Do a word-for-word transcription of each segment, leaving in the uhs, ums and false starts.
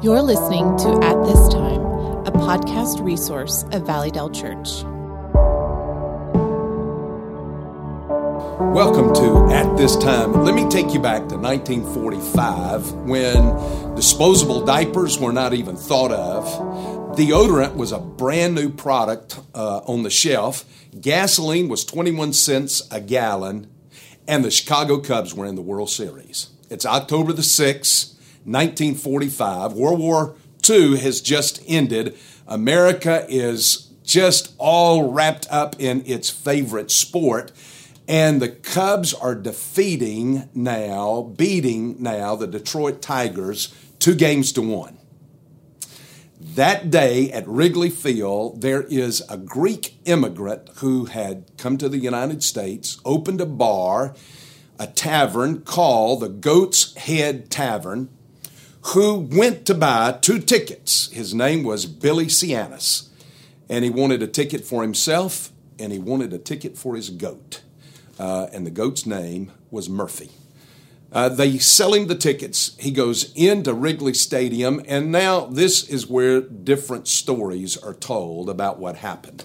You're listening to At This Time, a podcast resource of Valleydale Church. Welcome to At This Time. Let me take you back to nineteen forty-five, when disposable diapers were not even thought of. Deodorant was a brand new product uh, on the shelf. Gasoline was twenty-one cents a gallon, and the Chicago Cubs were in the World Series. It's October the sixth, nineteen forty-five. World War Two has just ended. America is just all wrapped up in its favorite sport. And the Cubs are defeating now, beating now the Detroit Tigers two games to one. That day at Wrigley Field, there is a Greek immigrant who had come to the United States, opened a bar, a tavern called the Goat's Head Tavern, who went to buy two tickets. His name was Billy Sianis, and he wanted a ticket for himself, and he wanted a ticket for his goat. Uh, and the goat's name was Murphy. Uh, they sell him the tickets. He goes into Wrigley Stadium, and now this is where different stories are told about what happened.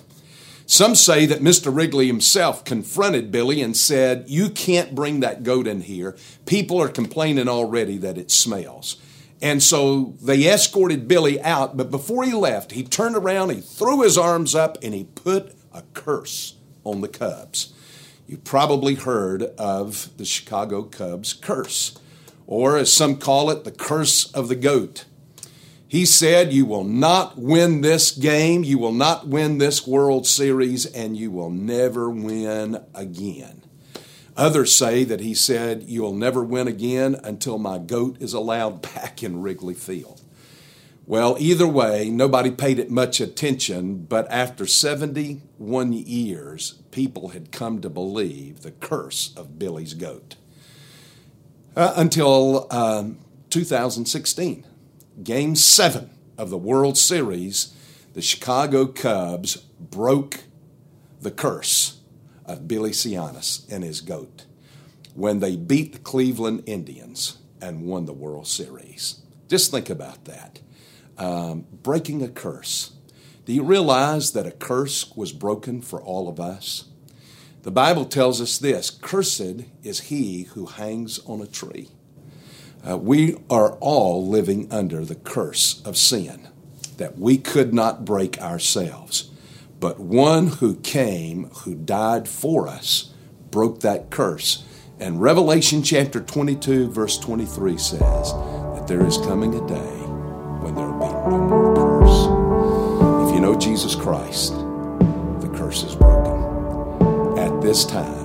Some say that Mister Wrigley himself confronted Billy and said, "You can't bring that goat in here. People are complaining already that it smells." And so they escorted Billy out, but before he left, he turned around, he threw his arms up, and he put a curse on the Cubs. You probably heard of the Chicago Cubs curse, or as some call it, the curse of the goat. He said, "You will not win this game, you will not win this World Series, and you will never win again." Others say that he said, "You'll never win again until my goat is allowed back in Wrigley Field." Well, either way, nobody paid it much attention, but after seventy-one years, people had come to believe the curse of Billy's goat. Uh, until um, two thousand sixteen, Game seven of the World Series, the Chicago Cubs broke the curse of Billy Sianis and his goat when they beat the Cleveland Indians and won the World Series. Just think about that. Um, breaking a curse. Do you realize that a curse was broken for all of us? The Bible tells us this: cursed is he who hangs on a tree. Uh, we are all living under the curse of sin that we could not break ourselves. But one who came, who died for us, broke that curse. And Revelation chapter twenty-two, verse twenty-three says that there is coming a day when there will be no more curse. If you know Jesus Christ, the curse is broken. At this time,